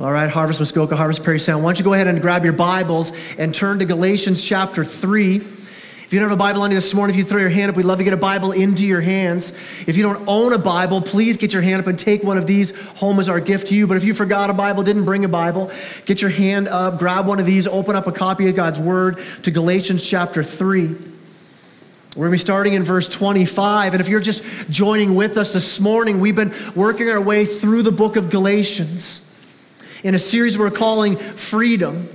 All right, Harvest Muskoka, Harvest Parry Sound. Why don't you go ahead and grab your Bibles and turn to Galatians chapter 3. If you don't have a Bible on you this morning, if you throw your hand up, we'd love to get a Bible into your hands. If you don't own a Bible, please get your hand up and take one of these home as our gift to you. But if you forgot a Bible, didn't bring a Bible, get your hand up, grab one of these, open up a copy of God's Word to Galatians chapter 3. We're going to be starting in verse 25. And if you're just joining with us this morning, we've been working our way through the book of Galatians in a series we're calling Freedom.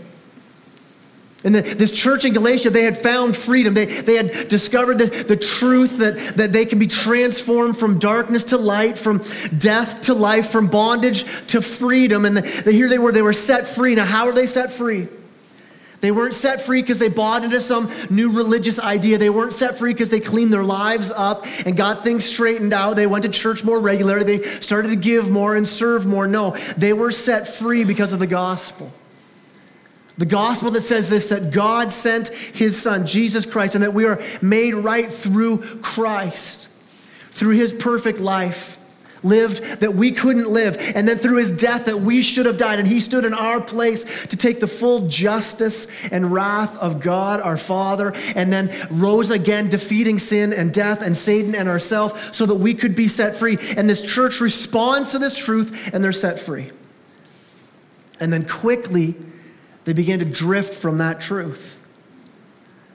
And this church in Galatia, they had found freedom. They had discovered the truth that they can be transformed from darkness to light, from death to life, from bondage to freedom. And here they were set free. Now, how are they set free? They weren't set free because they bought into some new religious idea. They weren't set free because they cleaned their lives up and got things straightened out. They went to church more regularly. They started to give more and serve more. No, they were set free because of the gospel. The gospel that says this, that God sent his son, Jesus Christ, and that we are made right through Christ, through his perfect life, lived that we couldn't live, and then through his death that we should have died, and he stood in our place to take the full justice and wrath of God, our Father, and then rose again, defeating sin and death and Satan and ourselves so that we could be set free. And this church responds to this truth, and they're set free. And then quickly, they began to drift from that truth.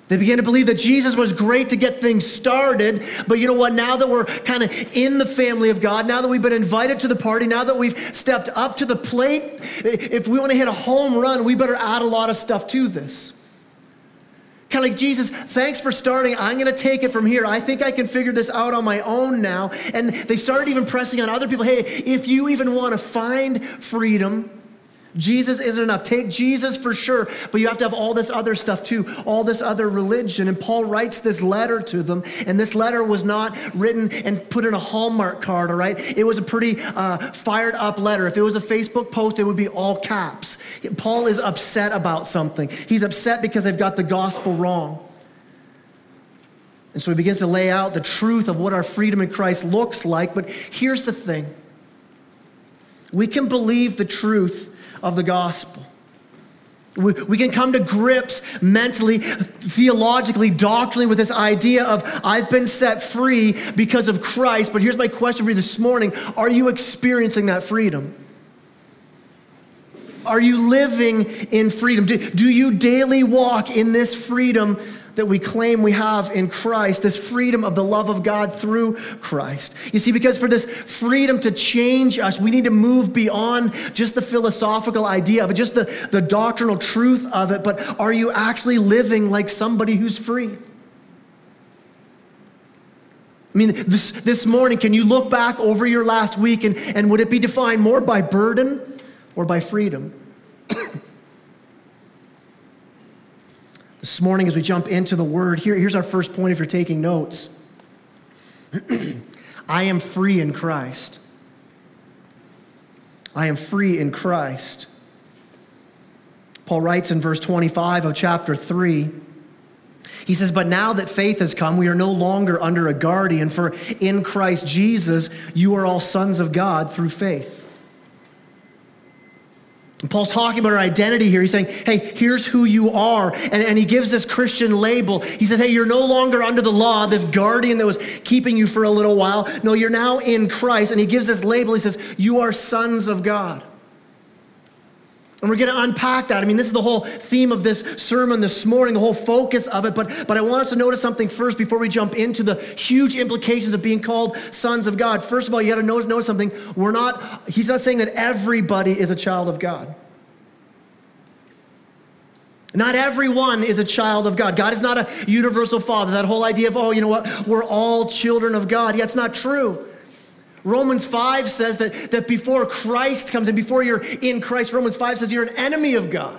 They began to believe that Jesus was great to get things started, but you know what? Now that we're kind of in the family of God, now that we've been invited to the party, now that we've stepped up to the plate, if we want to hit a home run, we better add a lot of stuff to this. Kind of like, Jesus, thanks for starting. I'm going to take it from here. I think I can figure this out on my own now. And they started even pressing on other people, hey, if you even want to find freedom, Jesus isn't enough. Take Jesus for sure, but you have to have all this other stuff too, all this other religion. And Paul writes this letter to them, and this letter was not written and put in a Hallmark card, all right? It was a pretty fired up letter. If it was a Facebook post, it would be all caps. Paul is upset about something. He's upset because they've got the gospel wrong. And so he begins to lay out the truth of what our freedom in Christ looks like. But here's the thing. We can believe the truth of the gospel. We can come to grips mentally, theologically, doctrinally with this idea of I've been set free because of Christ. But here's my question for you this morning. Are you experiencing that freedom? Are you living in freedom? Do you daily walk in this freedom that we claim we have in Christ, this freedom of the love of God through Christ? You see, because for this freedom to change us, we need to move beyond just the philosophical idea of it, just the doctrinal truth of it, but are you actually living like somebody who's free? I mean, this morning, can you look back over your last week and would it be defined more by burden or by freedom? This morning as we jump into the Word, here's our first point if you're taking notes. I am free in Christ. I am free in Christ. Paul writes in verse 25 of chapter 3, he says, but now that faith has come, we are no longer under a guardian, for in Christ Jesus, you are all sons of God through faith. And Paul's talking about our identity here. He's saying, hey, here's who you are. And he gives this Christian label. He says, hey, you're no longer under the law, this guardian that was keeping you for a little while. No, you're now in Christ. And he gives this label. He says, you are sons of God. And we're going to unpack that. I mean, this is the whole theme of this sermon this morning, the whole focus of it. But I want us to notice something first before we jump into the huge implications of being called sons of God. First of all, you got to notice something. He's not saying that everybody is a child of God. Not everyone is a child of God. God is not a universal father. That whole idea of, oh, you know what, we're all children of God. Yeah, it's not true. Romans 5 says that before Christ comes in, before you're in Christ, Romans 5 says you're an enemy of God.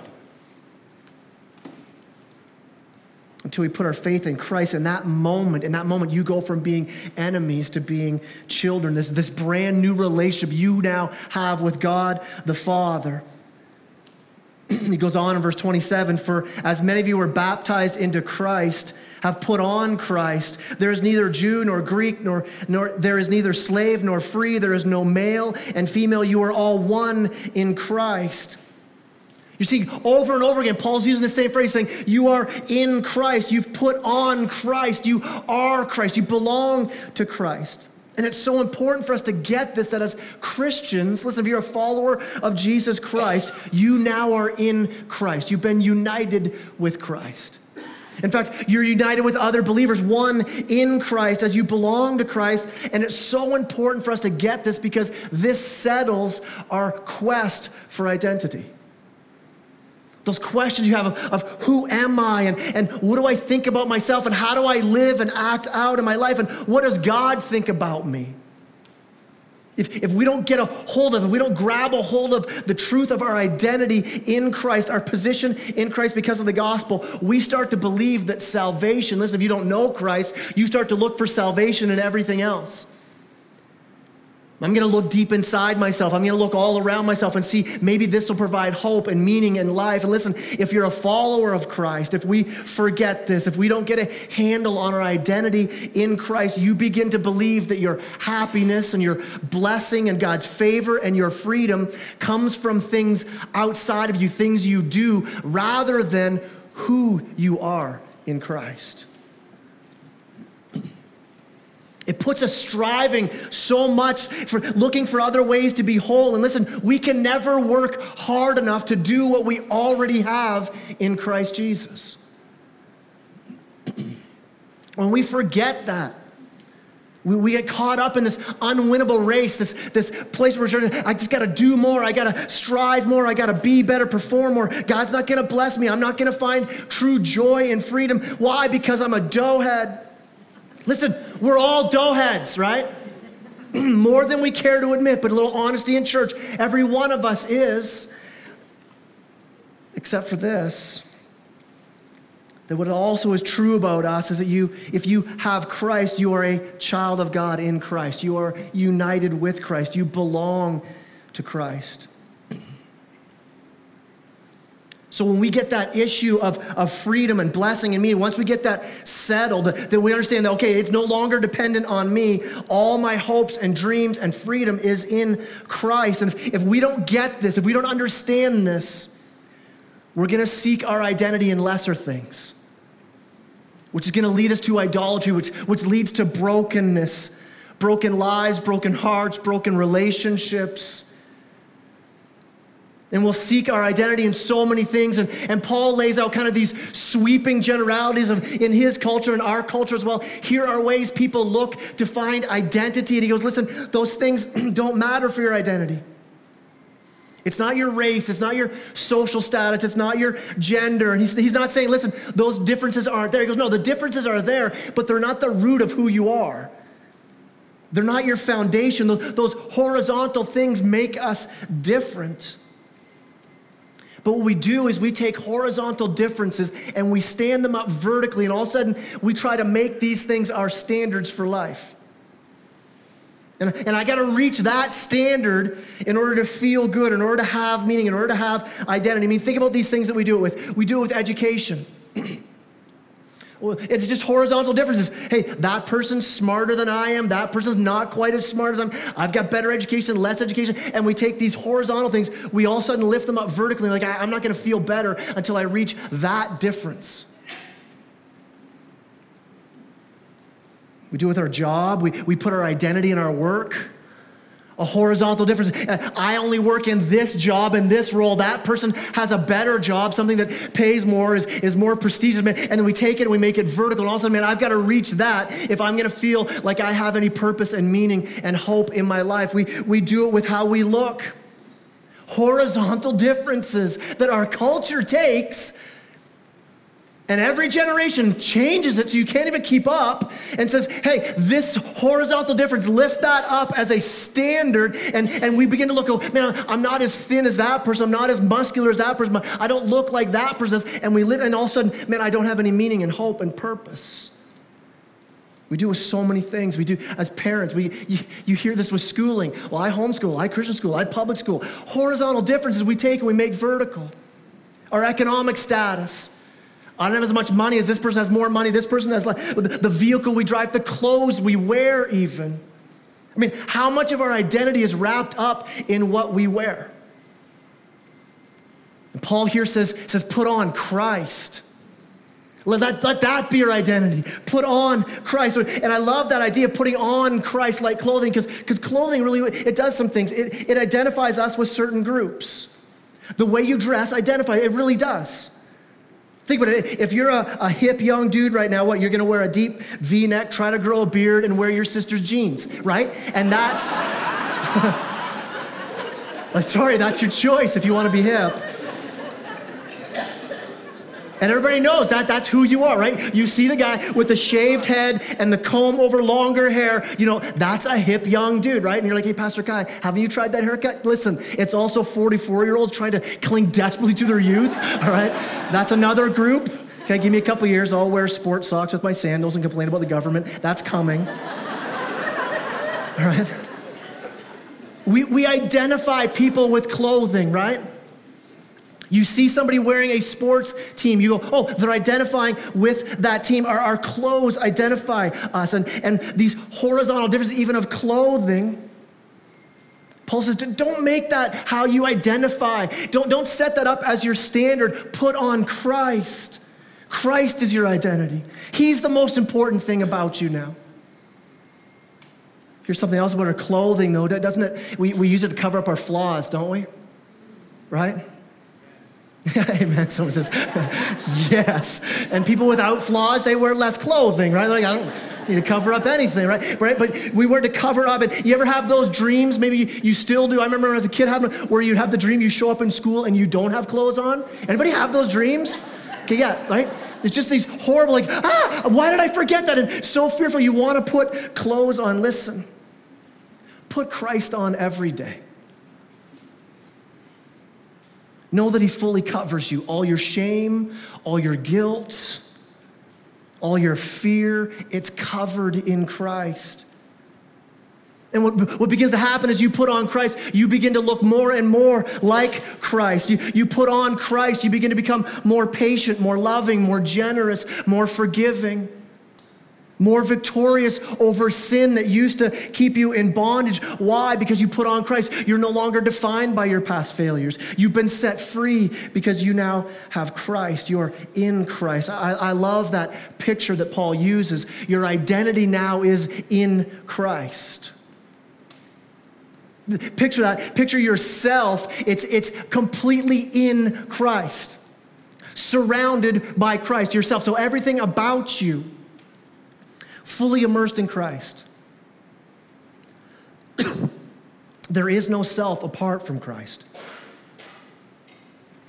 Until we put our faith in Christ, in that moment, you go from being enemies to being children. This brand new relationship you now have with God the Father. He goes on in verse 27, "For as many of you were baptized into Christ, have put on Christ. There is neither Jew nor Greek, nor there is neither slave nor free. There is no male and female. You are all one in Christ." You see, over and over again, Paul's using the same phrase, saying, you are in Christ. You've put on Christ. You are Christ. You belong to Christ. And it's so important for us to get this, that as Christians, listen, if you're a follower of Jesus Christ, you now are in Christ. You've been united with Christ. In fact, you're united with other believers, one in Christ, as you belong to Christ. And it's so important for us to get this, because this settles our quest for identity. Those questions you have of who am I, and what do I think about myself, and how do I live and act out in my life, and what does God think about me? If we don't get a hold of, if we don't grab a hold of the truth of our identity in Christ, our position in Christ because of the gospel, we start to believe that salvation, listen, if you don't know Christ, you start to look for salvation in everything else. I'm going to look deep inside myself. I'm going to look all around myself and see maybe this will provide hope and meaning in life. And listen, if you're a follower of Christ, if we forget this, if we don't get a handle on our identity in Christ, you begin to believe that your happiness and your blessing and God's favor and your freedom comes from things outside of you, things you do, rather than who you are in Christ. It puts us striving so much for looking for other ways to be whole. And listen, we can never work hard enough to do what we already have in Christ Jesus. When we forget that, we get caught up in this unwinnable race, this place where I just got to do more. I got to strive more. I got to be better, perform more. God's not going to bless me. I'm not going to find true joy and freedom. Why? Because I'm a doughhead. Listen, we're all doughheads, right? More than we care to admit, but a little honesty in church. Every one of us is, except for this, that what also is true about us is that if you have Christ, you are a child of God in Christ. You are united with Christ. You belong to Christ. So when we get that issue of freedom and blessing and meaning, once we get that settled, then we understand that, okay, it's no longer dependent on me. All my hopes and dreams and freedom is in Christ. And if we don't get this, if we don't understand this, we're going to seek our identity in lesser things, which is going to lead us to idolatry, which leads to brokenness, broken lives, broken hearts, broken relationships. And we'll seek our identity in so many things. And Paul lays out kind of these sweeping generalities in his culture and our culture as well. Here are ways people look to find identity. And he goes, listen, those things don't matter for your identity. It's not your race. It's not your social status. It's not your gender. And he's not saying, listen, those differences aren't there. He goes, no, the differences are there, but they're not the root of who you are. They're not your foundation. Those horizontal things make us different. But what we do is we take horizontal differences and we stand them up vertically, and all of a sudden we try to make these things our standards for life. And I got to reach that standard in order to feel good, in order to have meaning, in order to have identity. I mean, think about these things that we do it with. We do it with education. Well, it's just horizontal differences. Hey, that person's smarter than I am. That person's not quite as smart as I am. I've got better education, less education. And we take these horizontal things. We all of a sudden lift them up vertically. Like, I'm not going to feel better until I reach that difference. We do it with our job. We put our identity in our work. A horizontal difference. I only work in this job, in this role. That person has a better job, something that pays more, is more prestigious. And then we take it and we make it vertical. And all of a sudden, man, I've got to reach that if I'm going to feel like I have any purpose and meaning and hope in my life. We do it with how we look. Horizontal differences that our culture takes, and every generation changes it so you can't even keep up, and says, hey, this horizontal difference, lift that up as a standard. And we begin to look, oh, man, I'm not as thin as that person. I'm not as muscular as that person. I don't look like that person. And we live, and all of a sudden, man, I don't have any meaning and hope and purpose. We do with so many things. We do as parents. You hear this with schooling. Well, I homeschool. I Christian school. I public school. Horizontal differences we take and we make vertical. our economic status. I don't have as much money as this person has more money. This person has less. The vehicle we drive, the clothes we wear even. I mean, how much of our identity is wrapped up in what we wear? And Paul here says, put on Christ. Let that be your identity. Put on Christ. And I love that idea of putting on Christ like clothing, because clothing really, it does some things. It identifies us with certain groups. The way you dress, identify, it really does. Think about it. If you're a hip young dude right now, you're going to wear a deep V-neck, try to grow a beard, and wear your sister's jeans, right? And that's, sorry, that's your choice if you want to be hip. And everybody knows that's who you are, right? You see the guy with the shaved head and the comb over longer hair, that's a hip young dude, right? And you're like, hey, Pastor Kai, haven't you tried that haircut? Listen, it's also 44-year-olds trying to cling desperately to their youth, all right? That's another group. Okay, give me a couple years, I'll wear sports socks with my sandals and complain about the government. That's coming, all right? We identify people with clothing, right? You see somebody wearing a sports team, you go, oh, they're identifying with that team. Our clothes identify us. And these horizontal differences even of clothing, Paul says, don't make that how you identify. Don't set that up as your standard. Put on Christ. Christ is your identity. He's the most important thing about you now. Here's something else about our clothing, though, doesn't it? We use it to cover up our flaws, don't we? Right? Amen. Someone says, yes. And people without flaws, they wear less clothing, right? Like, I don't need to cover up anything, right? But we were to cover up. And you ever have those dreams? Maybe you still do. I remember when I was a kid having where you'd have the dream you show up in school and you don't have clothes on. Anybody have those dreams? Okay, yeah, right? It's just these horrible, why did I forget that? And so fearful, you want to put clothes on. Listen, put Christ on every day. Know that he fully covers you, all your shame, all your guilt, all your fear. It's covered in Christ. And what begins to happen is you put on Christ, you begin to look more and more like Christ. You put on Christ, you begin to become more patient, more loving, more generous, more forgiving, more victorious over sin that used to keep you in bondage. Why? Because you put on Christ. You're no longer defined by your past failures. You've been set free because you now have Christ. You're in Christ. I love that picture that Paul uses. Your identity now is in Christ. Picture that. Picture yourself. It's completely in Christ, surrounded by Christ, yourself. So everything about you fully immersed in Christ. There is no self apart from Christ.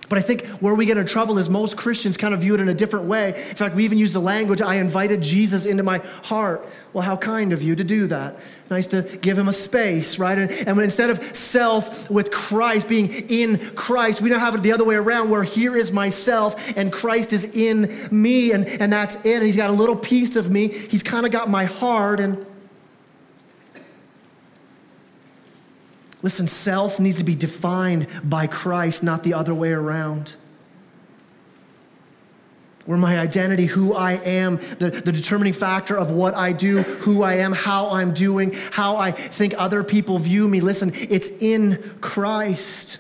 But I think where we get in trouble is most Christians kind of view it in a different way. In fact, we even use the language, I invited Jesus into my heart. Well, how kind of you to do that. Nice to give him a space, right? And when instead of self with Christ, being in Christ, we now have it the other way around where here is myself and Christ is in me and that's it. And he's got a little piece of me. He's kind of got my heart. And listen, self needs to be defined by Christ, not the other way around. Where my identity, who I am, the determining factor of what I do, who I am, how I'm doing, how I think other people view me. Listen, it's in Christ.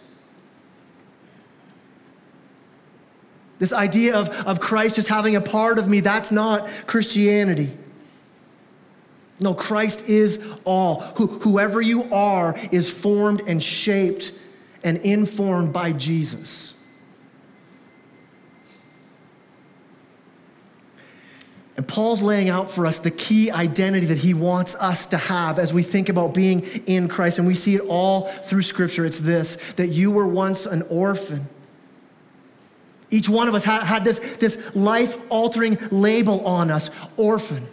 This idea of Christ just having a part of me, that's not Christianity. No, Christ is all. Whoever you are is formed and shaped and informed by Jesus. And Paul's laying out for us the key identity that he wants us to have as we think about being in Christ. And we see it all through Scripture. It's this, that you were once an orphan. Each one of us had this life-altering label on us, orphan.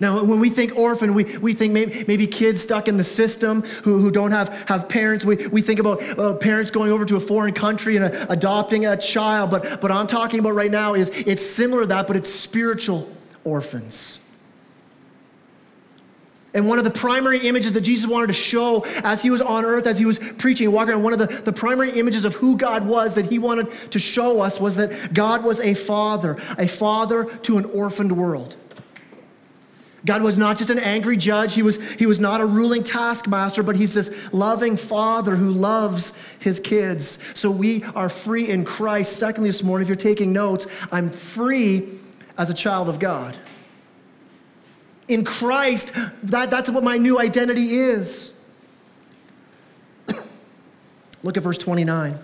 Now, when we think orphan, we think maybe kids stuck in the system who don't have parents. We think about parents going over to a foreign country and adopting a child. But I'm talking about right now is it's similar to that, but it's spiritual orphans. And one of the primary images that Jesus wanted to show as he was on earth, as he was preaching, walking around, one of the primary images of who God was that he wanted to show us was that God was a father to an orphaned world. God was not just an angry judge. He was not a ruling taskmaster, but he's this loving father who loves his kids. So we are free in Christ. Secondly, this morning, if you're taking notes, I'm free as a child of God. In Christ, that's what my new identity is. Look at verse 29. It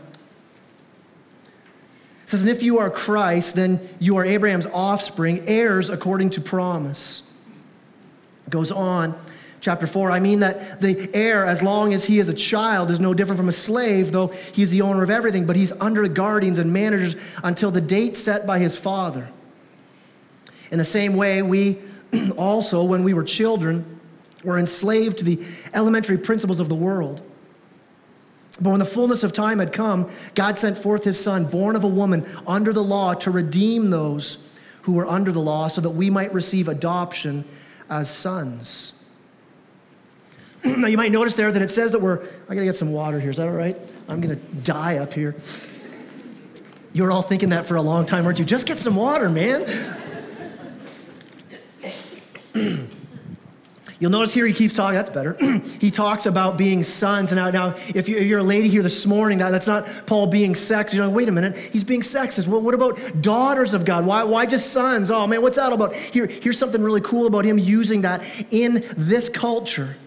says, and if you are Christ, then you are Abraham's offspring, heirs according to promise. It goes on, chapter 4, I mean that the heir, as long as he is a child, is no different from a slave, though he's the owner of everything, but he's under guardians and managers until the date set by his father. In the same way, we also, when we were children, were enslaved to the elementary principles of the world. But when the fullness of time had come, God sent forth his son, born of a woman, under the law, to redeem those who were under the law, so that we might receive adoption as sons. Now you might notice there that it says that I gotta get some water here, is that all right? I'm gonna die up here. You were all thinking that for a long time, weren't you? Just get some water, man. You'll notice here he keeps talking, that's better. He talks about being sons. And now if you're a lady here this morning, that's not Paul being sexist. You're like, wait a minute, he's being sexist. Well, what about daughters of God? Why just sons? Oh man, what's that about? Here's something really cool about him using that in this culture.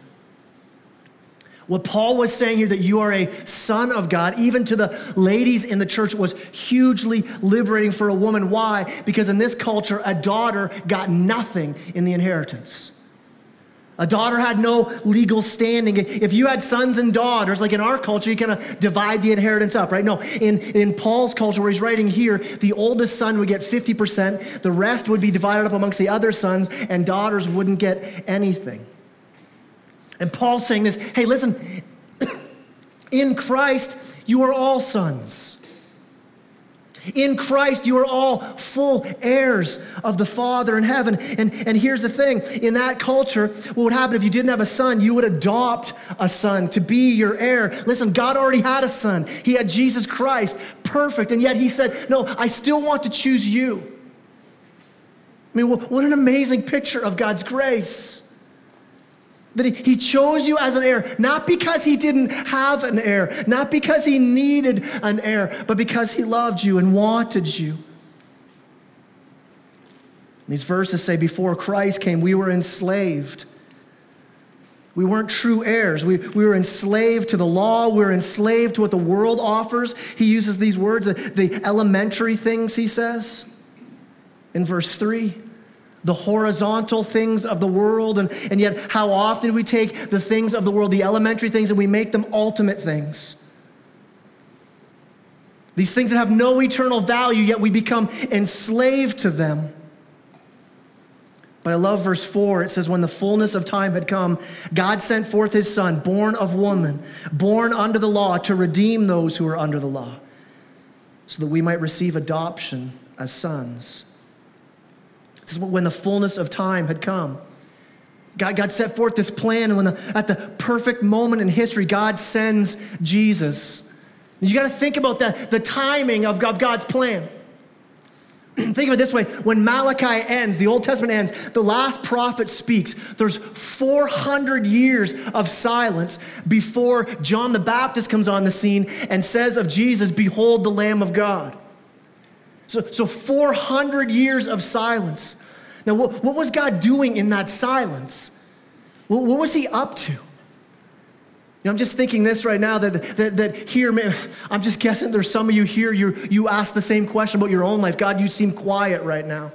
What Paul was saying here, that you are a son of God, even to the ladies in the church, was hugely liberating for a woman. Why? Because in this culture, a daughter got nothing in the inheritance. A daughter had no legal standing. If you had sons and daughters, like in our culture, you kind of divide the inheritance up, right? No, in Paul's culture where he's writing here, the oldest son would get 50%, the rest would be divided up amongst the other sons, and daughters wouldn't get anything. And Paul's saying this, hey, listen, in Christ, you are all sons. In Christ, you are all full heirs of the Father in heaven. And here's the thing, in that culture, what would happen if you didn't have a son? You would adopt a son to be your heir. Listen, God already had a son. He had Jesus Christ, perfect. And yet he said, no, I still want to choose you. I mean, what an amazing picture of God's grace. That he chose you as an heir, not because he didn't have an heir, not because he needed an heir, but because he loved you and wanted you. And these verses say, before Christ came, we were enslaved. We weren't true heirs. We were enslaved to the law. We were enslaved to what the world offers. He uses these words, the elementary things, he says in verse 3. The horizontal things of the world, and yet how often we take the things of the world, the elementary things, and we make them ultimate things. These things that have no eternal value, yet we become enslaved to them. But I love verse 4. It says, when the fullness of time had come, God sent forth his son, born of woman, born under the law, to redeem those who are under the law, so that we might receive adoption as sons. This is when the fullness of time had come. God set forth this plan, and at the perfect moment in history, God sends Jesus. You got to think about the timing of God's plan. Think of it this way. When Malachi ends, the Old Testament ends, the last prophet speaks. There's 400 years of silence before John the Baptist comes on the scene and says of Jesus, behold the Lamb of God. So 400 years of silence. Now, what was God doing in that silence? What was he up to? You know, I'm just thinking this right now, that here, man, I'm just guessing there's some of you here, you ask the same question about your own life. God, you seem quiet right now.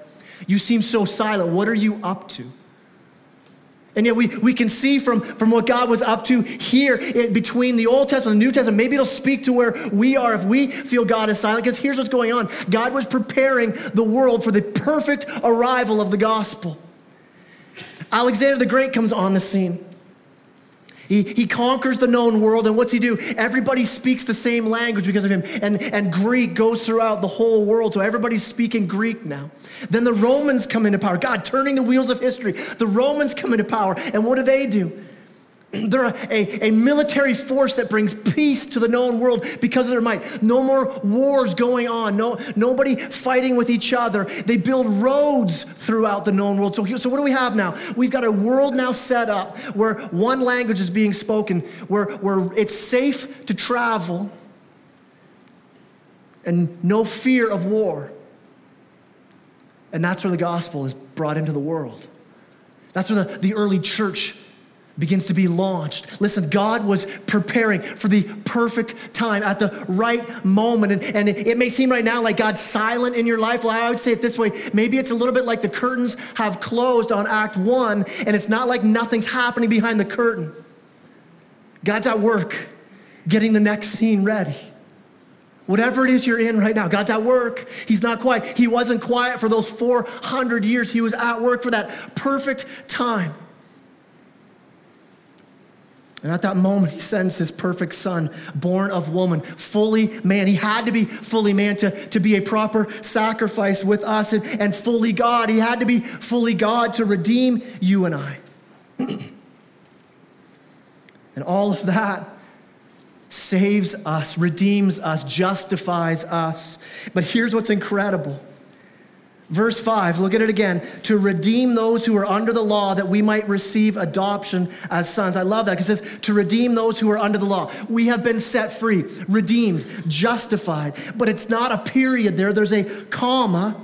You seem so silent. What are you up to? And yet we can see from what God was up to here between the Old Testament and the New Testament, maybe it'll speak to where we are if we feel God is silent, because here's what's going on. God was preparing the world for the perfect arrival of the gospel. Alexander the Great comes on the scene. He conquers the known world, and what's he do? Everybody speaks the same language because of him, and Greek goes throughout the whole world, so everybody's speaking Greek now. Then the Romans come into power. God, turning the wheels of history. The Romans come into power, and what do? They're a military force that brings peace to the known world because of their might. No more wars going on. Nobody fighting with each other. They build roads throughout the known world. So what do we have now? We've got a world now set up where one language is being spoken, where it's safe to travel and no fear of war. And that's where the gospel is brought into the world. That's where the early church begins to be launched. Listen, God was preparing for the perfect time at the right moment. And it may seem right now like God's silent in your life. Well, I would say it this way. Maybe it's a little bit like the curtains have closed on Act 1, and it's not like nothing's happening behind the curtain. God's at work getting the next scene ready. Whatever it is you're in right now, God's at work. He's not quiet. He wasn't quiet for those 400 years. He was at work for that perfect time. And at that moment, he sends his perfect son, born of woman, fully man. He had to be fully man to be a proper sacrifice with us, and fully God. He had to be fully God to redeem you and I. And all of that saves us, redeems us, justifies us. But here's what's incredible. Verse 5, look at it again. To redeem those who are under the law, that we might receive adoption as sons. I love that. It says, to redeem those who are under the law. We have been set free, redeemed, justified. But it's not a period there. There's a comma.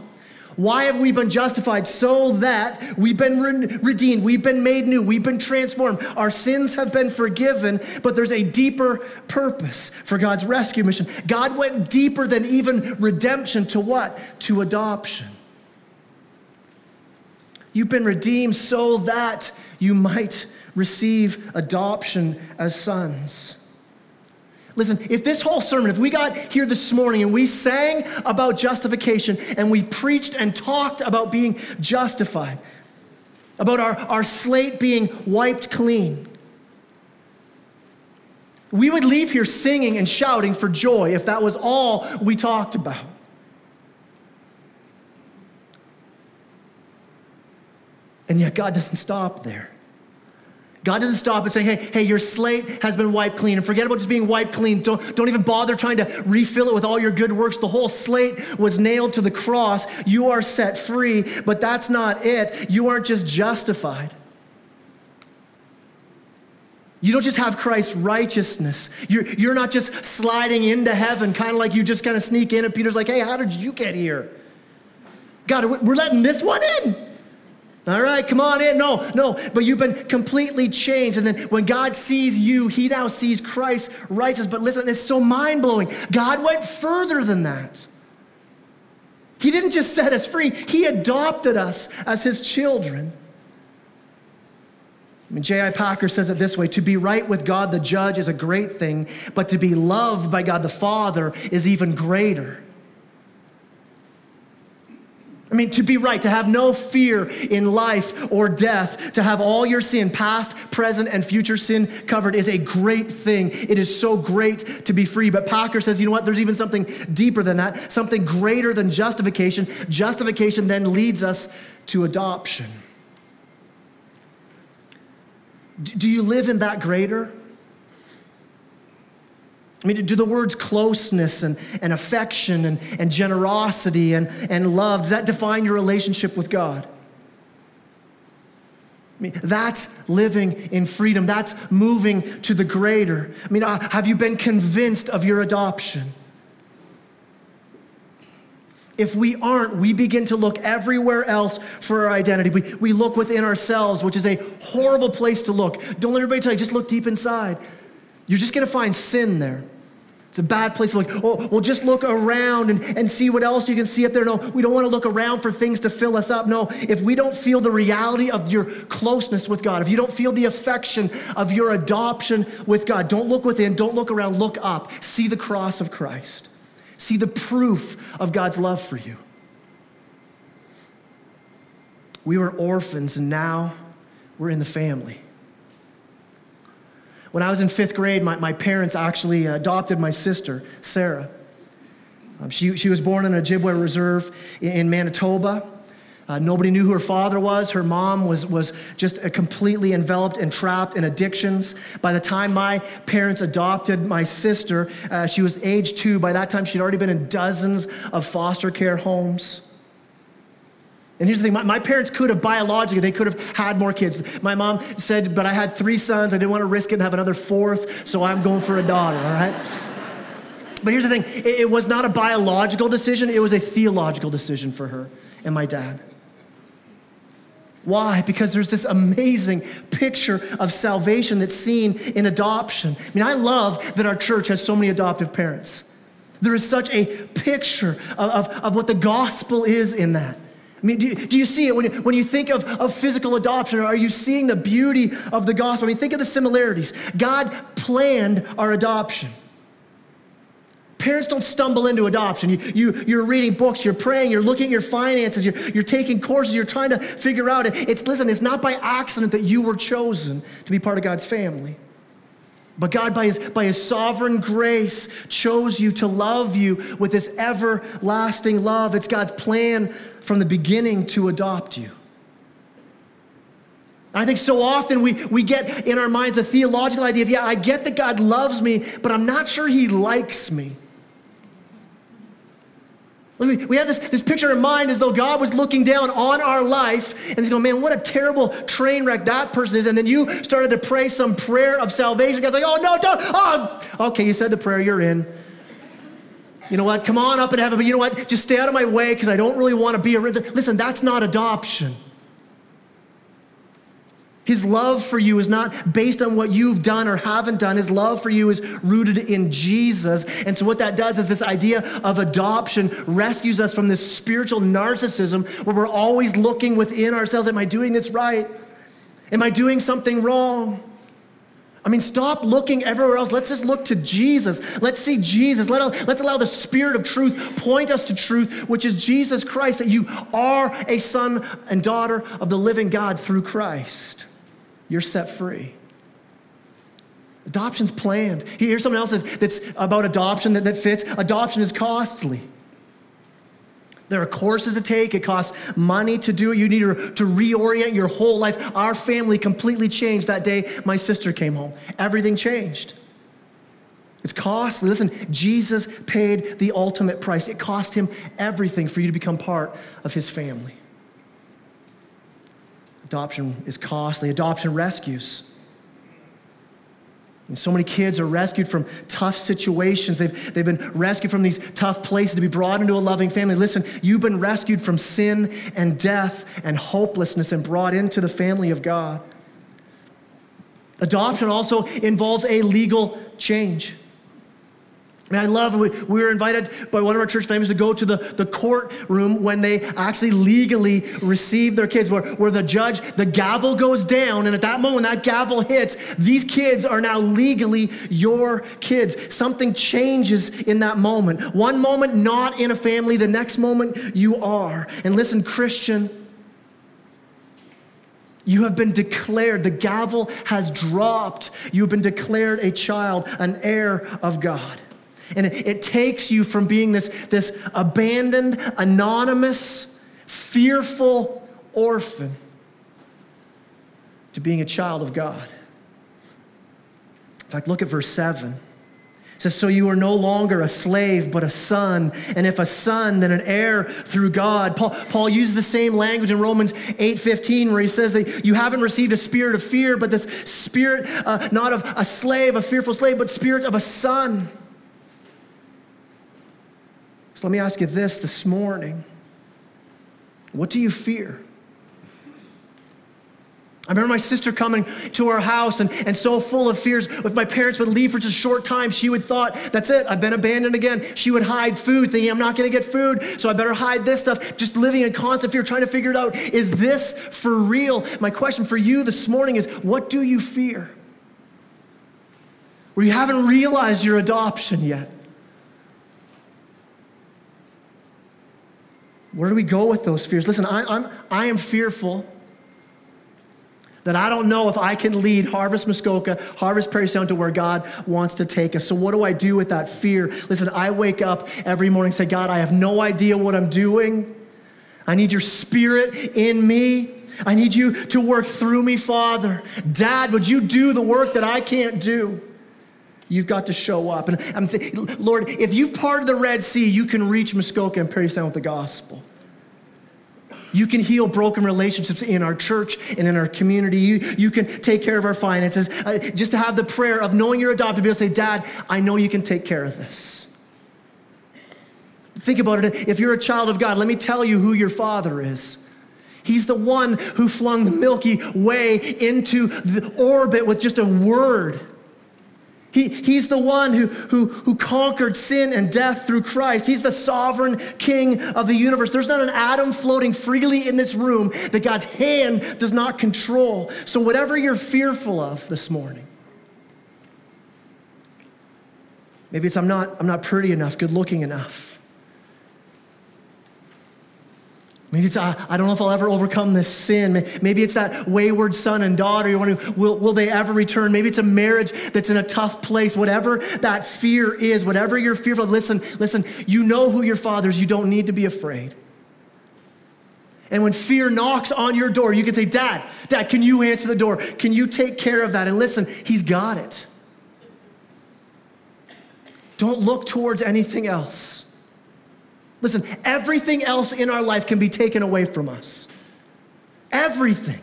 Why have we been justified? So that we've been redeemed. We've been made new. We've been transformed. Our sins have been forgiven, but there's a deeper purpose for God's rescue mission. God went deeper than even redemption to what? To adoption. You've been redeemed so that you might receive adoption as sons. Listen, if this whole sermon, if we got here this morning and we sang about justification and we preached and talked about being justified, about our slate being wiped clean, we would leave here singing and shouting for joy if that was all we talked about. And yet God doesn't stop there. God doesn't stop and say, hey, your slate has been wiped clean. And forget about just being wiped clean. Don't even bother trying to refill it with all your good works. The whole slate was nailed to the cross. You are set free, but that's not it. You aren't just justified. You don't just have Christ's righteousness. You're not just sliding into heaven, kind of like you just kind of sneak in and Peter's like, hey, how did you get here? God, we're letting this one in. All right, come on in. No, but you've been completely changed. And then when God sees you, he now sees Christ's righteousness. But listen, it's so mind-blowing. God went further than that. He didn't just set us free. He adopted us as his children. I mean, J.I. Packer says it this way, to be right with God the judge is a great thing, but to be loved by God the Father is even greater. I mean, to be right, to have no fear in life or death, to have all your sin, past, present, and future sin covered is a great thing. It is so great to be free. But Packer says, you know what? There's even something deeper than that, something greater than justification. Justification then leads us to adoption. Do you live in that greater? I mean, do the words closeness and affection and generosity and love, does that define your relationship with God? I mean, that's living in freedom. That's moving to the greater. I mean, have you been convinced of your adoption? If we aren't, we begin to look everywhere else for our identity. We look within ourselves, which is a horrible place to look. Don't let everybody tell you, just look deep inside. You're just going to find sin there. It's a bad place to look. Oh, well, just look around and see what else you can see up there. No, we don't want to look around for things to fill us up. No, if we don't feel the reality of your closeness with God, if you don't feel the affection of your adoption with God, don't look within, don't look around, look up. See the cross of Christ. See the proof of God's love for you. We were orphans and now we're in the family. When I was in fifth grade, my parents actually adopted my sister, Sarah. She was born in an Ojibwe Reserve in Manitoba. Nobody knew who her father was. Her mom was just completely enveloped and trapped in addictions. By the time my parents adopted my sister, she was age 2. By that time, she'd already been in dozens of foster care homes. And here's the thing, my parents could have biologically, they could have had more kids. My mom said, but I had 3 sons. I didn't want to risk it and have another 4th, so I'm going for a daughter, all right? But here's the thing, it was not a biological decision. It was a theological decision for her and my dad. Why? Because there's this amazing picture of salvation that's seen in adoption. I mean, I love that our church has so many adoptive parents. There is such a picture of what the gospel is in that. I mean, do you see it? When you think of physical adoption, are you seeing the beauty of the gospel? I mean, think of the similarities. God planned our adoption. Parents don't stumble into adoption. You're reading books, you're praying, you're looking at your finances, you're taking courses, you're trying to figure out. It's not by accident that you were chosen to be part of God's family. But God, by his sovereign grace, chose you to love you with this everlasting love. It's God's plan from the beginning to adopt you. I think so often we get in our minds a theological idea of, yeah, I get that God loves me, but I'm not sure he likes me. We have this picture in mind as though God was looking down on our life and he's going, man, what a terrible train wreck that person is. And then you started to pray some prayer of salvation. God's like, oh, no, don't. Oh, okay, you said the prayer, you're in. You know what? Come on up in heaven. But you know what? Just stay out of my way because I don't really want to be around. Listen, that's not adoption. His love for you is not based on what you've done or haven't done. His love for you is rooted in Jesus. And so what that does is this idea of adoption rescues us from this spiritual narcissism where we're always looking within ourselves. Am I doing this right? Am I doing something wrong? I mean, stop looking everywhere else. Let's just look to Jesus. Let's see Jesus. Let's allow the Spirit of truth point us to truth, which is Jesus Christ, that you are a son and daughter of the living God through Christ. You're set free. Adoption's planned. Here's something else that's about adoption that fits. Adoption is costly. There are courses to take. It costs money to do it. You need to reorient your whole life. Our family completely changed that day my sister came home. Everything changed. It's costly. Listen, Jesus paid the ultimate price. It cost him everything for you to become part of his family. Adoption is costly. Adoption rescues. And so many kids are rescued from tough situations. They've been rescued from these tough places to be brought into a loving family. Listen, you've been rescued from sin and death and hopelessness and brought into the family of God. Adoption also involves a legal change. And I love, we were invited by one of our church families to go to the courtroom when they actually legally receive their kids, where the judge, the gavel goes down, and at that moment, that gavel hits, these kids are now legally your kids. Something changes in that moment. One moment, not in a family, the next moment, you are. And listen, Christian, you have been declared, the gavel has dropped. You've been declared a child, an heir of God. And it takes you from being this abandoned, anonymous, fearful orphan to being a child of God. In fact, look at verse 7. It says, so you are no longer a slave, but a son. And if a son, then an heir through God. Paul uses the same language in Romans 8:15, where he says that you haven't received a spirit of fear, but this spirit, not of a slave, a fearful slave, but spirit of a son. So let me ask you this morning. What do you fear? I remember my sister coming to our house and so full of fears. If my parents would leave for just a short time, she would thought, that's it, I've been abandoned again. She would hide food, thinking I'm not gonna get food, so I better hide this stuff. Just living in constant fear, trying to figure it out. Is this for real? My question for you this morning is, what do you fear? Where you haven't realized your adoption yet. Where do we go with those fears? Listen, I am fearful that I don't know if I can lead Harvest Muskoka, Harvest Parry Sound to where God wants to take us. So what do I do with that fear? Listen, I wake up every morning and say, God, I have no idea what I'm doing. I need your Spirit in me. I need you to work through me, Father. Dad, would you do the work that I can't do? You've got to show up. And I'm thinking, Lord, if you've parted the Red Sea, you can reach Muskoka and Parry Sound with the gospel. You can heal broken relationships in our church and in our community. You can take care of our finances. Just to have the prayer of knowing you're adopted, be able to say, Dad, I know you can take care of this. Think about it. If you're a child of God, let me tell you who your Father is. He's the one who flung the Milky Way into the orbit with just a word. He's the one who conquered sin and death through Christ. He's the sovereign King of the universe. There's not an atom floating freely in this room that God's hand does not control. So whatever you're fearful of this morning, maybe it's I'm not pretty enough, good looking enough. Maybe it's I don't know if I'll ever overcome this sin. Maybe it's that wayward son and daughter. You're wondering, will they ever return? Maybe it's a marriage that's in a tough place. Whatever that fear is, whatever you're fearful of, listen, you know who your Father is. You don't need to be afraid. And when fear knocks on your door, you can say, Dad, can you answer the door? Can you take care of that? And listen, He's got it. Don't look towards anything else. Listen, everything else in our life can be taken away from us. Everything.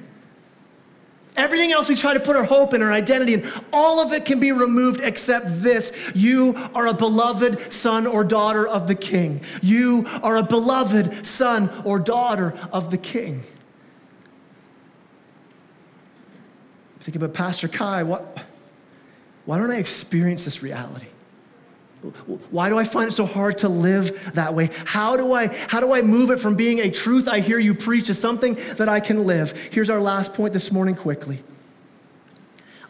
Everything else we try to put our hope in, our identity in, all of it can be removed except this. You are a beloved son or daughter of the King. You are a beloved son or daughter of the King. Think about Pastor Kai. Why don't I experience this reality? Why do I find it so hard to live that way? How do I move it from being a truth I hear you preach to something that I can live? Here's our last point this morning quickly.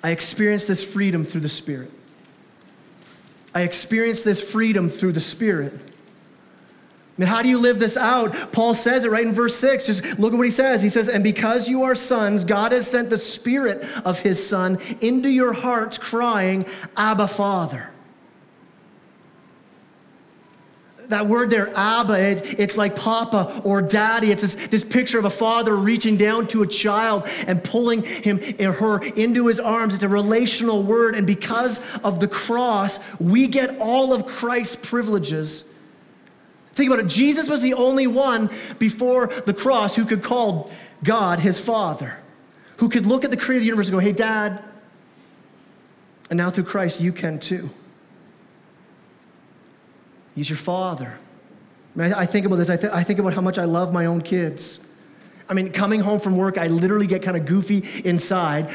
I experience this freedom through the Spirit. I mean, how do you live this out? Paul says it right in verse 6. Just look at what he says. He says, and because you are sons, God has sent the Spirit of His Son into your hearts, crying, Abba, Father. That word there, Abba, it's like Papa or Daddy. It's this picture of a father reaching down to a child and pulling him or her into his arms. It's a relational word. And because of the cross, we get all of Christ's privileges. Think about it. Jesus was the only one before the cross who could call God his Father, who could look at the Creator of the universe and go, hey, Dad. And now through Christ, you can too. He's your Father. I mean, I think about this. I think about how much I love my own kids. I mean, coming home from work, I literally get kind of goofy inside,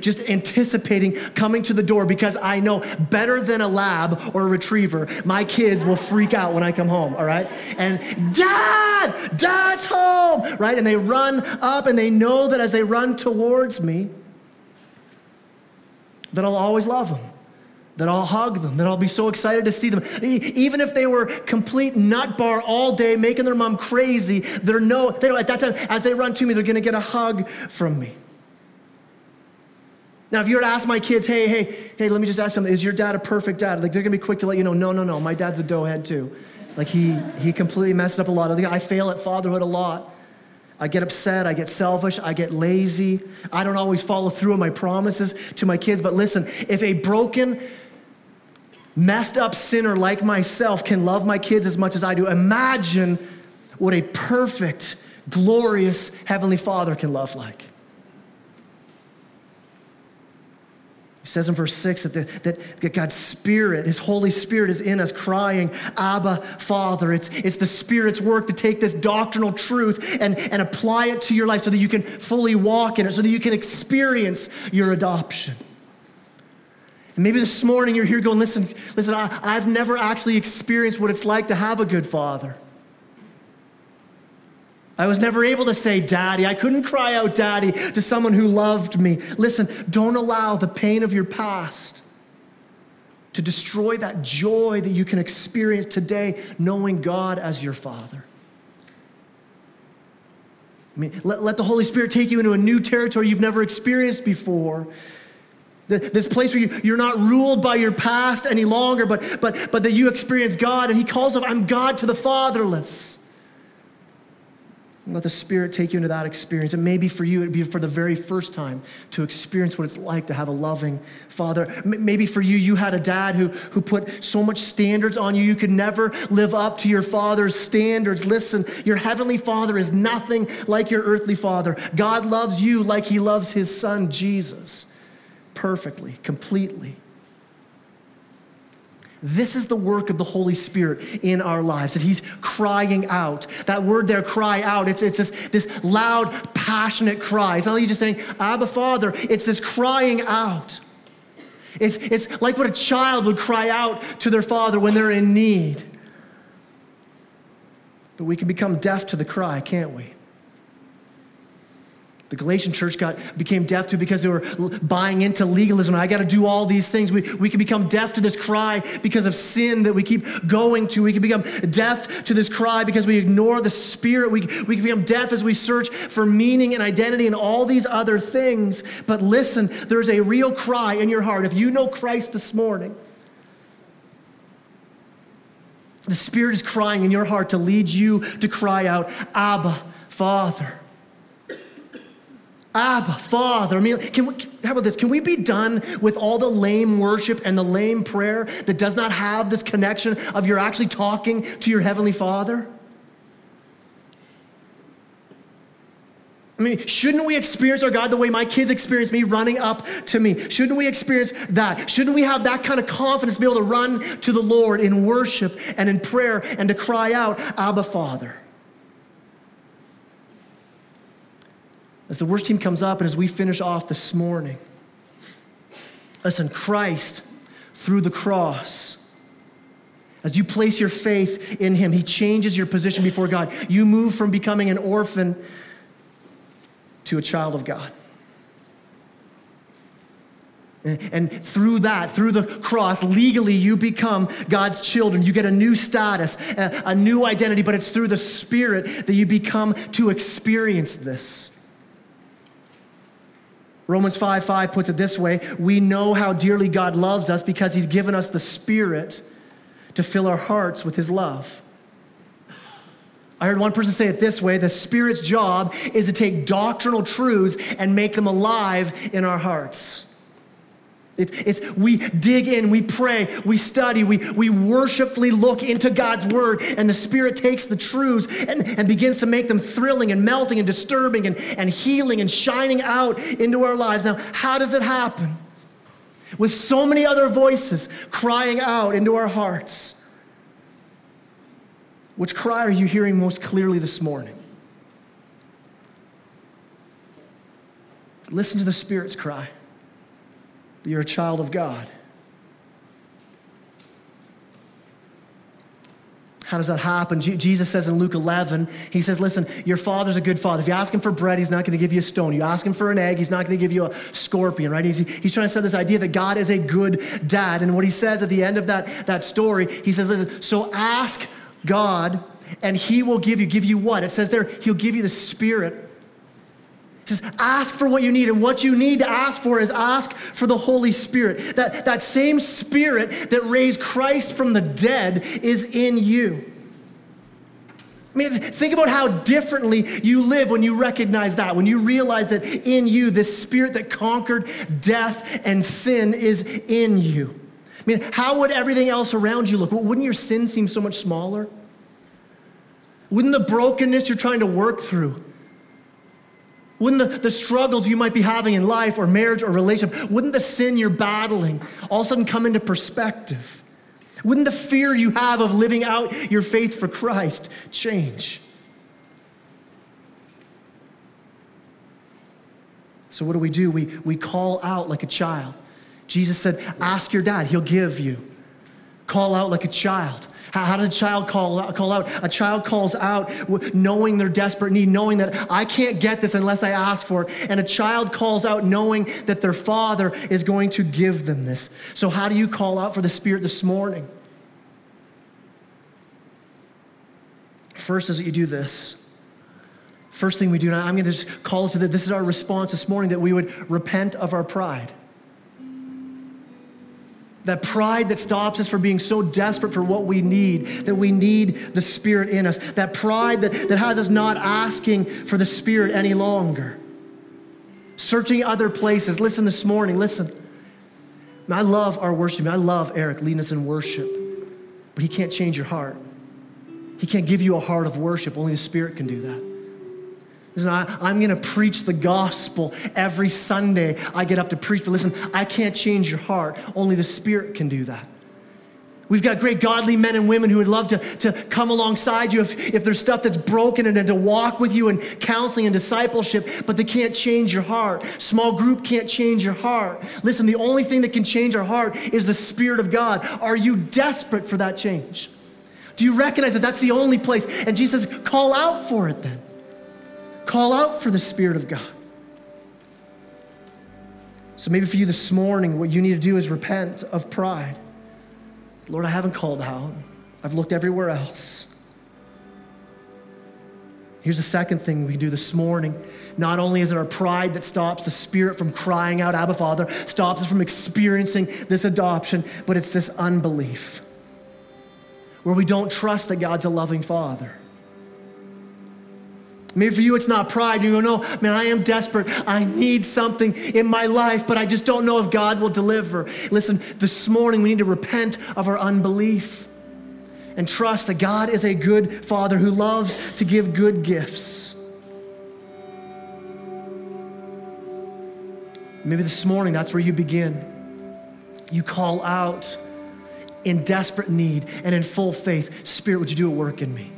just anticipating coming to the door because I know better than a lab or a retriever, my kids will freak out when I come home, all right? And Dad's home, right? And they run up and they know that as they run towards me, that I'll always love them. That I'll hug them, that I'll be so excited to see them. Even if they were complete nut bar all day, making their mom crazy, they don't, at that time, as they run to me, they're gonna get a hug from me. Now, if you were to ask my kids, hey, let me just ask something, is your dad a perfect dad? Like, they're gonna be quick to let you know, no, my dad's a doughhead too. Like, he completely messed up a lot. I fail at fatherhood a lot. I get upset, I get selfish, I get lazy. I don't always follow through on my promises to my kids. But listen, if a broken, messed up sinner like myself can love my kids as much as I do, imagine what a perfect, glorious Heavenly Father can love like. He says in verse 6 that God's Spirit, His Holy Spirit is in us crying, Abba, Father. It's the Spirit's work to take this doctrinal truth and apply it to your life so that you can fully walk in it, so that you can experience your adoption. And maybe this morning you're here going, listen, I've never actually experienced what it's like to have a good father. I was never able to say Daddy. I couldn't cry out Daddy to someone who loved me. Listen, don't allow the pain of your past to destroy that joy that you can experience today knowing God as your Father. I mean, let the Holy Spirit take you into a new territory you've never experienced before. This place where you're not ruled by your past any longer, but that you experience God, and he calls up, I'm God to the fatherless. And let the Spirit take you into that experience. And maybe for you, it'd be for the very first time to experience what it's like to have a loving father. Maybe for you, you had a dad who put so much standards on you, you could never live up to your father's standards. Listen, your heavenly father is nothing like your earthly father. God loves you like he loves his son, Jesus, perfectly, completely. This is the work of the Holy Spirit in our lives, that he's crying out. That word there, cry out, it's this loud, passionate cry. It's not like he's just saying, Abba, Father. It's this crying out. It's like what a child would cry out to their father when they're in need. But we can become deaf to the cry, can't we? The Galatian church became deaf to it because they were buying into legalism. I got to do all these things. We can become deaf to this cry because of sin that we keep going to. We can become deaf to this cry because we ignore the Spirit. We can become deaf as we search for meaning and identity and all these other things. But listen, there's a real cry in your heart. If you know Christ this morning, the Spirit is crying in your heart to lead you to cry out, Abba, Father. Abba, Father. I mean, how about this? Can we be done with all the lame worship and the lame prayer that does not have this connection of you're actually talking to your heavenly Father? I mean, shouldn't we experience our God the way my kids experience me running up to me? Shouldn't we experience that? Shouldn't we have that kind of confidence to be able to run to the Lord in worship and in prayer and to cry out, Abba, Father? As the worship team comes up and as we finish off this morning, listen, Christ, through the cross, as you place your faith in him, he changes your position before God. You move from becoming an orphan to a child of God. And through that, through the cross, legally you become God's children. You get a new status, a new identity, but it's through the Spirit that you become to experience this. Romans 5:5 puts it this way, we know how dearly God loves us because he's given us the Spirit to fill our hearts with his love. I heard one person say it this way, the Spirit's job is to take doctrinal truths and make them alive in our hearts. We dig in, we pray, we study, we worshipfully look into God's word, and the Spirit takes the truths and begins to make them thrilling and melting and disturbing and healing and shining out into our lives. Now, how does it happen? With so many other voices crying out into our hearts. Which cry are you hearing most clearly this morning? Listen to the Spirit's cry. You're a child of God. How does that happen? Jesus says in Luke 11, he says, listen, your father's a good father. If you ask him for bread, he's not going to give you a stone. You ask him for an egg, he's not going to give you a scorpion, right? He's trying to set this idea that God is a good dad. And what he says at the end of that story, he says, listen, so ask God and he will give you. Give you what? It says there, he'll give you the Spirit. Just ask for what you need, and what you need to ask for is ask for the Holy Spirit. That same Spirit that raised Christ from the dead is in you. I mean, think about how differently you live when you recognize that, when you realize that in you, this Spirit that conquered death and sin is in you. I mean, how would everything else around you look? Wouldn't your sin seem so much smaller? Wouldn't the brokenness you're trying to work through, wouldn't the struggles you might be having in life or marriage or relationship, wouldn't the sin you're battling all of a sudden come into perspective? Wouldn't the fear you have of living out your faith for Christ change? So what do? We call out like a child. Jesus said, ask your dad, he'll give you. Call out like a child. How does a child call out? A child calls out knowing their desperate need, knowing that I can't get this unless I ask for it. And a child calls out knowing that their father is going to give them this. So how do you call out for the Spirit this morning? First is that you do this. First thing we do, and I'm going to just call us to that. This is our response this morning, that we would repent of our pride. That pride that stops us from being so desperate for what we need, that we need the Spirit in us. That pride that has us not asking for the Spirit any longer. Searching other places. Listen this morning, listen. I love our worship. I love Eric leading us in worship. But he can't change your heart. He can't give you a heart of worship. Only the Spirit can do that. Listen, I'm going to preach the gospel every Sunday. I get up to preach, but listen, I can't change your heart. Only the Spirit can do that. We've got great godly men and women who would love to come alongside you if there's stuff that's broken, and to walk with you in counseling and discipleship, but they can't change your heart. Small group can't change your heart. Listen, the only thing that can change our heart is the Spirit of God. Are you desperate for that change? Do you recognize that that's the only place? And Jesus says, call out for it then. Call out for the Spirit of God. So maybe for you this morning, what you need to do is repent of pride. Lord, I haven't called out. I've looked everywhere else. Here's the second thing we can do this morning. Not only is it our pride that stops the Spirit from crying out, Abba, Father, stops us from experiencing this adoption, but it's this unbelief where we don't trust that God's a loving Father. Maybe for you, it's not pride. You go, no, man, I am desperate. I need something in my life, but I just don't know if God will deliver. Listen, this morning, we need to repent of our unbelief and trust that God is a good Father who loves to give good gifts. Maybe this morning, that's where you begin. You call out in desperate need and in full faith, Spirit, would you do a work in me?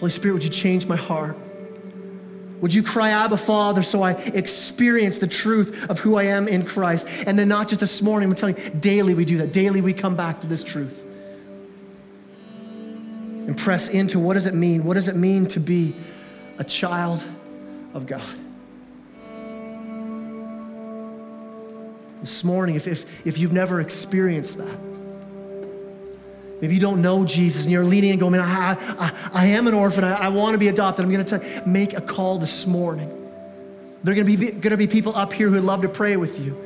Holy Spirit, would you change my heart? Would you cry, Abba, Father, so I experience the truth of who I am in Christ? And then not just this morning, I'm telling you, daily we do that. Daily we come back to this truth and press into what does it mean? What does it mean to be a child of God? This morning, if you've never experienced that, maybe you don't know Jesus and you're leaning and going, man, I am an orphan. I want to be adopted. I'm going to make a call this morning. There are going to be people up here who would love to pray with you.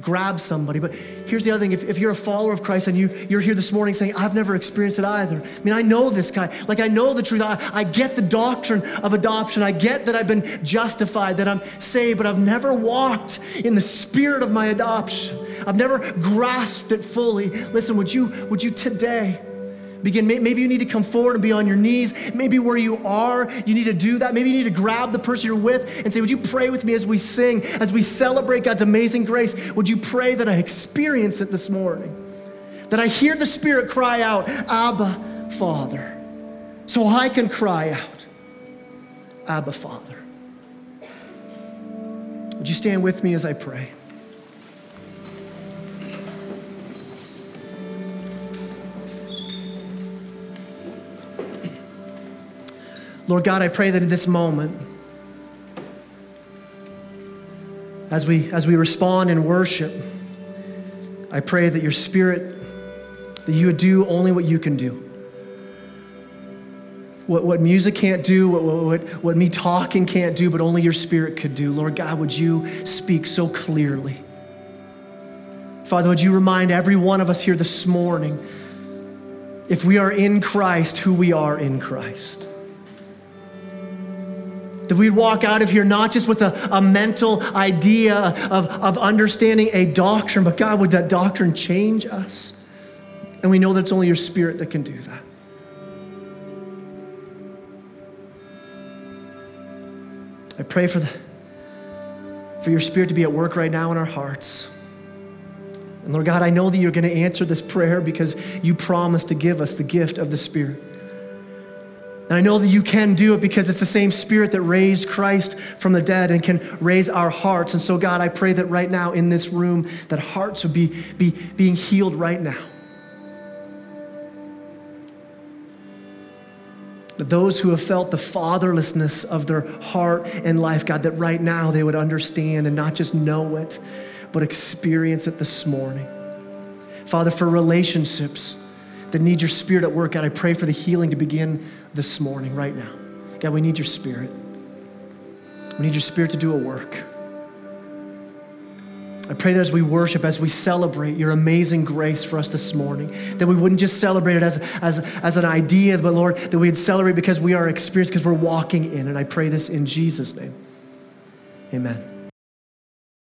Grab somebody. But here's the other thing. If you're a follower of Christ and you're here this morning saying, I've never experienced it either. I mean, I know this guy. Like, I know the truth. I get the doctrine of adoption. I get that I've been justified, that I'm saved, but I've never walked in the spirit of my adoption. I've never grasped it fully. Listen, would you today begin? Maybe you need to come forward and be on your knees. Maybe where you are, you need to do that. Maybe you need to grab the person you're with and say, would you pray with me as we sing, as we celebrate God's amazing grace? Would you pray that I experience it this morning? That I hear the Spirit cry out, Abba, Father. So I can cry out, Abba, Father. Would you stand with me as I pray? Lord God, I pray that in this moment, as we respond in worship, I pray that your Spirit, that you would do only what you can do. What music can't do, what me talking can't do, but only your Spirit could do. Lord God, would you speak so clearly? Father, would you remind every one of us here this morning, if we are in Christ, who we are in Christ. That we'd walk out of here not just with a mental idea of understanding a doctrine, but God, would that doctrine change us? And we know that it's only your Spirit that can do that. I pray for your Spirit to be at work right now in our hearts. And Lord God, I know that you're going to answer this prayer because you promised to give us the gift of the Spirit. And I know that you can do it because it's the same Spirit that raised Christ from the dead and can raise our hearts. And so, God, I pray that right now in this room, that hearts would be being healed right now. That those who have felt the fatherlessness of their heart and life, God, that right now they would understand and not just know it, but experience it this morning. Father, for relationships that need your Spirit at work, God, I pray for the healing to begin this morning, right now. God, we need your Spirit. We need your Spirit to do a work. I pray that as we worship, as we celebrate your amazing grace for us this morning, that we wouldn't just celebrate it as an idea, but Lord, that we'd celebrate because we are experienced, because we're walking in. And I pray this in Jesus' name. Amen.